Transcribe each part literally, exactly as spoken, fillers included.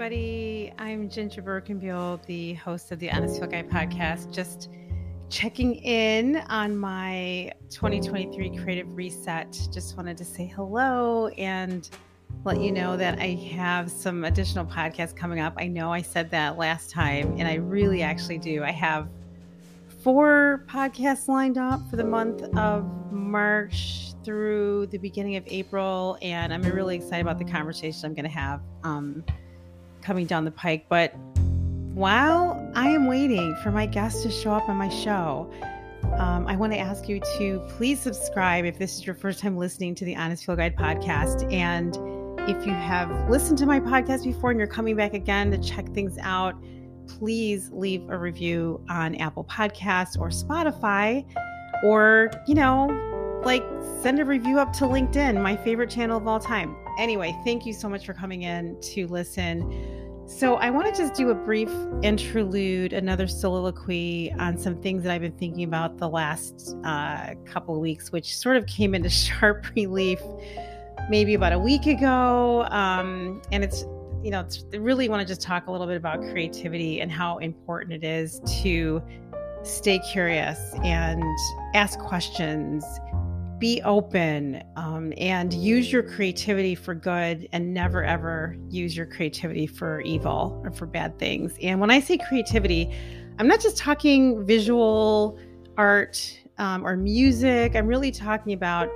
everybody. I'm JinJa Birkenbeuel, the host of the Honest Field Guide Podcast. Just checking in on my twenty twenty-three creative reset. Just wanted to say hello and let you know that I have some additional podcasts coming up. I know I said that last time, and I really actually do. I have four podcasts lined up for the month of March through the beginning of April, and I'm really excited about the conversation I'm going to have um, coming down the pike. But while I am waiting for my guests to show up on my show, um, I want to ask you to please subscribe if this is your first time listening to the Honest Field Guide Podcast. And if you have listened to my podcast before and you're coming back again to check things out, please leave a review on Apple Podcasts or Spotify, or, you know, like send a review up to LinkedIn, my favorite channel of all time. Anyway, thank you so much for coming in to listen. So I want to just do a brief interlude, another soliloquy on some things that I've been thinking about the last uh, couple of weeks, which sort of came into sharp relief maybe about a week ago. Um, and it's You know, I really want to just talk a little bit about creativity and how important it is to stay curious and ask questions, be open, um, and use your creativity for good, and never, ever use your creativity for evil or for bad things. And when I say creativity, I'm not just talking visual art um, or music. I'm really talking about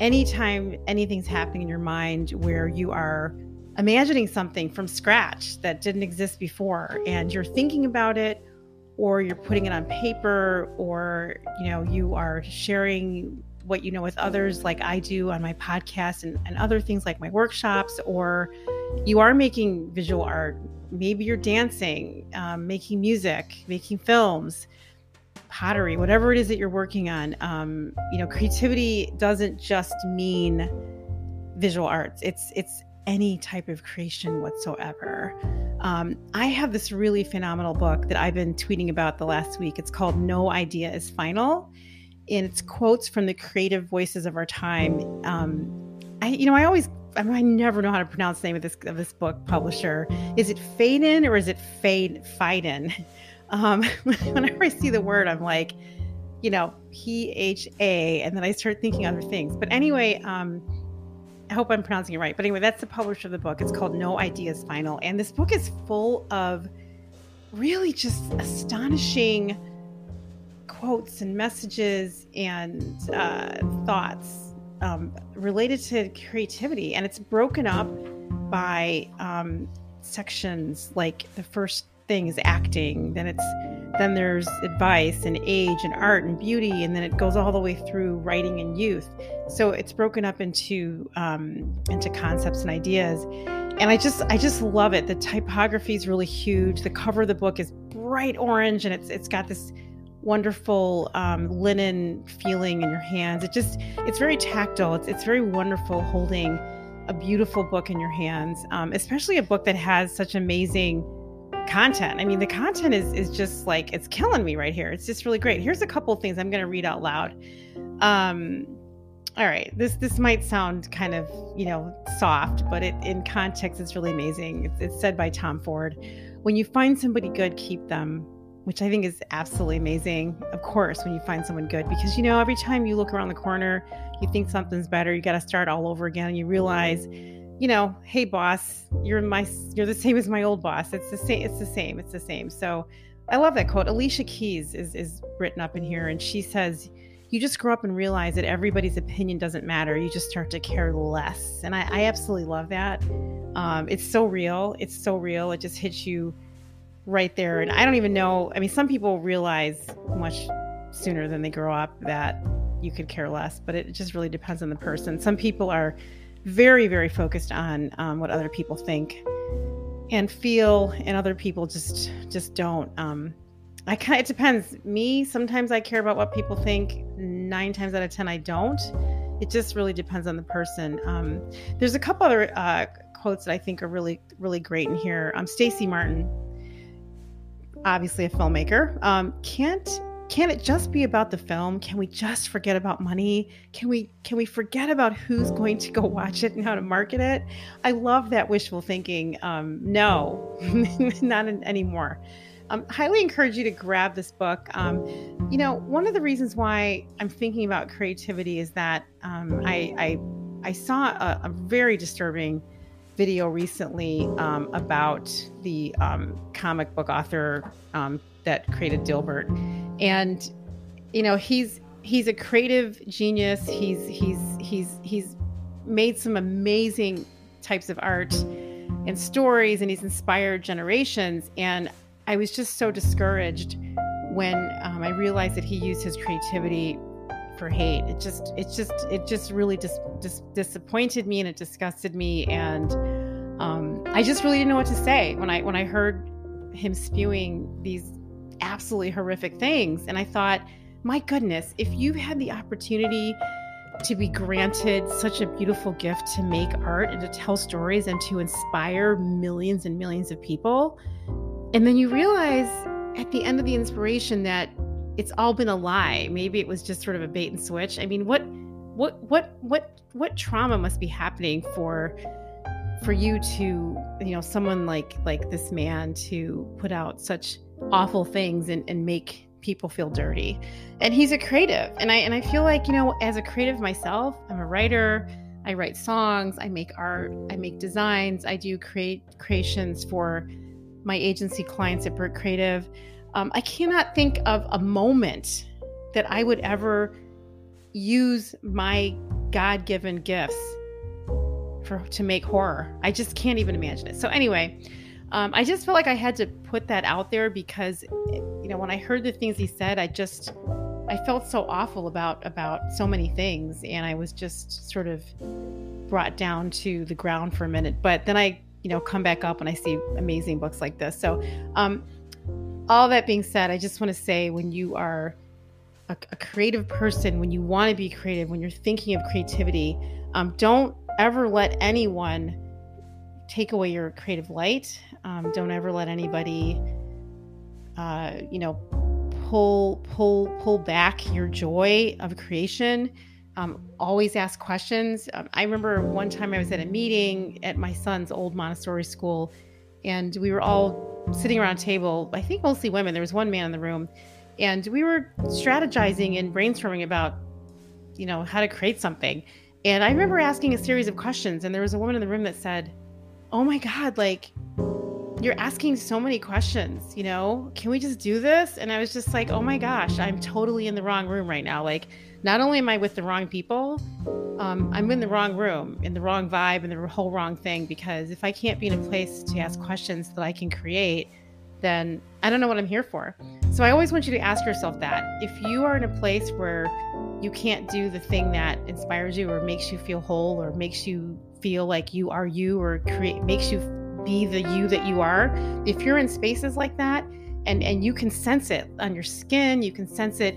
anytime anything's happening in your mind where you are imagining something from scratch that didn't exist before, and you're thinking about it, or you're putting it on paper, or, you know, you are sharing what you know with others like I do on my podcast and, and other things like my workshops, or you are making visual art. Maybe you're dancing, um, making music, making films, pottery, whatever it is that you're working on. Um, you know, creativity doesn't just mean visual arts. It's, it's, any type of creation whatsoever. Um, I have this really phenomenal book that I've been tweeting about the last week. It's called No Idea Is Final, and it's quotes from the creative voices of our time. Um, I, you know, I always, I, mean, I never know how to pronounce the name of this of this book publisher. Is it Faden or is it Fade Fiden? Um, whenever I see the word, I'm like, you know, P H A, and then I start thinking other things. But anyway. Um, I hope I'm pronouncing it right. But anyway, that's the publisher of the book. It's called No Idea Is Final. And this book is full of really just astonishing quotes and messages and uh, thoughts um, related to creativity. And it's broken up by um, sections. Like the first thing is acting. Then it's then there's advice and age and art and beauty. And then it goes all the way through writing and youth. So it's broken up into um, into concepts and ideas. And I just I just love it. The typography is really huge. The cover of the book is bright orange, and it's it's got this wonderful um, linen feeling in your hands. It just it's very tactile. It's it's very wonderful holding a beautiful book in your hands, um, especially a book that has such amazing content. I mean, the content is is just like, it's killing me right here. It's just really great. Here's a couple of things I'm going to read out loud. Um, All right, this this might sound kind of, you know, soft, but it, in context, it's really amazing. It's, it's said by Tom Ford. When you find somebody good, keep them, which I think is absolutely amazing. Of course, when you find someone good, because, you know, every time you look around the corner, you think something's better. You got to start all over again. And you realize, you know, hey, boss, you're my you're the same as my old boss. It's the same. It's the same. It's the same. So I love that quote. Alicia Keys is is written up in here, and she says, you just grow up and realize that everybody's opinion doesn't matter. You just start to care less. And I, I absolutely love that. Um, it's so real. It's so real. It just hits you right there. And I don't even know. I mean, some people realize much sooner than they grow up that you could care less, but it just really depends on the person. Some people are very, very focused on um, what other people think and feel, and other people just, just don't. Um, I kind of, it depends. Me, sometimes I care about what people think. Nine times out of ten, I don't. It just really depends on the person. Um, there's a couple other uh, quotes that I think are really, really great in here. Um, Stacey Martin, obviously a filmmaker. Um, can't Can it just be about the film? Can we just forget about money? Can we can we forget about who's going to go watch it and how to market it? I love that wishful thinking. Um, no, not in, anymore. Um, highly encourage you to grab this book. Um, you know, one of the reasons why I'm thinking about creativity is that um, I, I I saw a, a very disturbing video recently um, about the um, comic book author um, that created Dilbert. And, you know, he's, he's a creative genius. He's, he's, he's, he's made some amazing types of art and stories, and he's inspired generations. And I was just so discouraged when um, I realized that he used his creativity for hate. It just, it just, it just really dis- dis- disappointed me, and it disgusted me. And um, I just really didn't know what to say when I, when I heard him spewing these absolutely horrific things. And I thought, my goodness, if you had the opportunity to be granted such a beautiful gift to make art and to tell stories and to inspire millions and millions of people, and then you realize at the end of the inspiration that it's all been a lie, maybe it was just sort of a bait and switch. I mean, what what what what what trauma must be happening for for you to, you know, someone like like this man to put out such awful things and, and make people feel dirty. And he's a creative. And I and I feel like, you know, as a creative myself, I'm a writer, I write songs, I make art, I make designs, I do create creations for my agency clients at Birk Creative. Um, I cannot think of a moment that I would ever use my God-given gifts for to make horror. I just can't even imagine it. So anyway, Um, I just felt like I had to put that out there because, you know, when I heard the things he said, I just, I felt so awful about, about so many things. And I was just sort of brought down to the ground for a minute, but then I, you know, come back up and I see amazing books like this. So, um, all that being said, I just want to say, when you are a, a creative person, when you want to be creative, when you're thinking of creativity, um, don't ever let anyone take away your creative light. Um, don't ever let anybody, uh, you know, pull, pull, pull back your joy of creation. Um, always ask questions. Um, I remember one time I was at a meeting at my son's old Montessori school, and we were all sitting around a table, I think mostly women. There was one man in the room, and we were strategizing and brainstorming about, you know, how to create something. And I remember asking a series of questions, and there was a woman in the room that said, "Oh my God, like, you're asking so many questions, you know, can we just do this?" And I was just like, oh my gosh, I'm totally in the wrong room right now. Like, not only am I with the wrong people, um, I'm in the wrong room, in the wrong vibe, and the whole wrong thing, because if I can't be in a place to ask questions that I can create, then I don't know what I'm here for. So I always want you to ask yourself that. If you are in a place where you can't do the thing that inspires you or makes you feel whole or makes you feel like you are you, or create makes you be the you that you are, if you're in spaces like that, and and you can sense it on your skin, you can sense it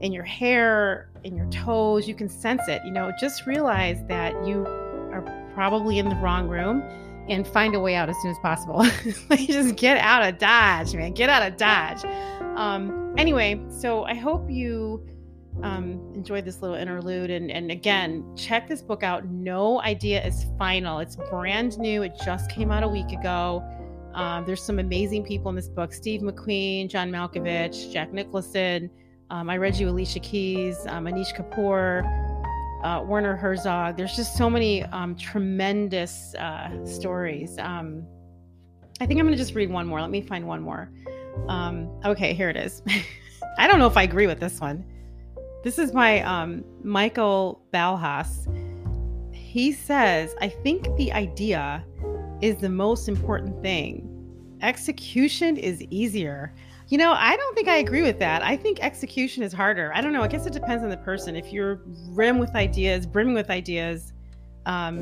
in your hair, in your toes, you can sense it, you know, just realize that you are probably in the wrong room and find a way out as soon as possible. Like, just get out of Dodge, man, get out of Dodge. Um, anyway, so I hope you um, enjoyed this little interlude. And, and again, check this book out. No Idea Is Final. It's brand new. It just came out a week ago. Um, there's some amazing people in this book. Steve McQueen, John Malkovich, Jack Nicholson. Um, I read you Alicia Keys, um, Anish Kapoor, uh, Werner Herzog. There's just so many, um, tremendous, uh, stories. Um, I think I'm going to just read one more. Let me find one more. Um, okay, here it is. I don't know if I agree with this one. This is by um, Michael Balhas. He says, "I think the idea is the most important thing. Execution is easier." You know, I don't think I agree with that. I think execution is harder. I don't know. I guess it depends on the person. If you're rim with ideas, brimming with ideas, um,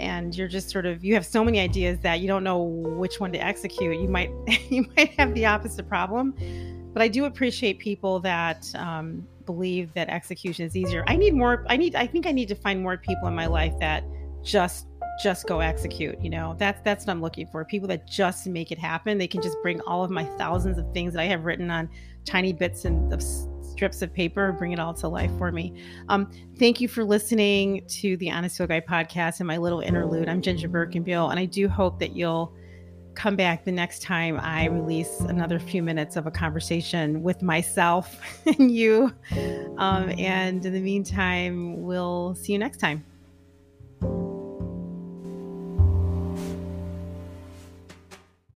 and you're just sort of, you have so many ideas that you don't know which one to execute, you might, you might have the opposite problem. But I do appreciate people that um, believe that execution is easier. I need more. I need. I think I need to find more people in my life that just just go execute. You know, that's that's what I'm looking for. People that just make it happen. They can just bring all of my thousands of things that I have written on tiny bits and of strips of paper bring it all to life for me. Um, thank you for listening to the Honest Field Guide podcast and my little interlude. I'm JinJa Birkenbeuel, and I do hope that you'll come back the next time I release another few minutes of a conversation with myself and you. Um, and in the meantime, we'll see you next time.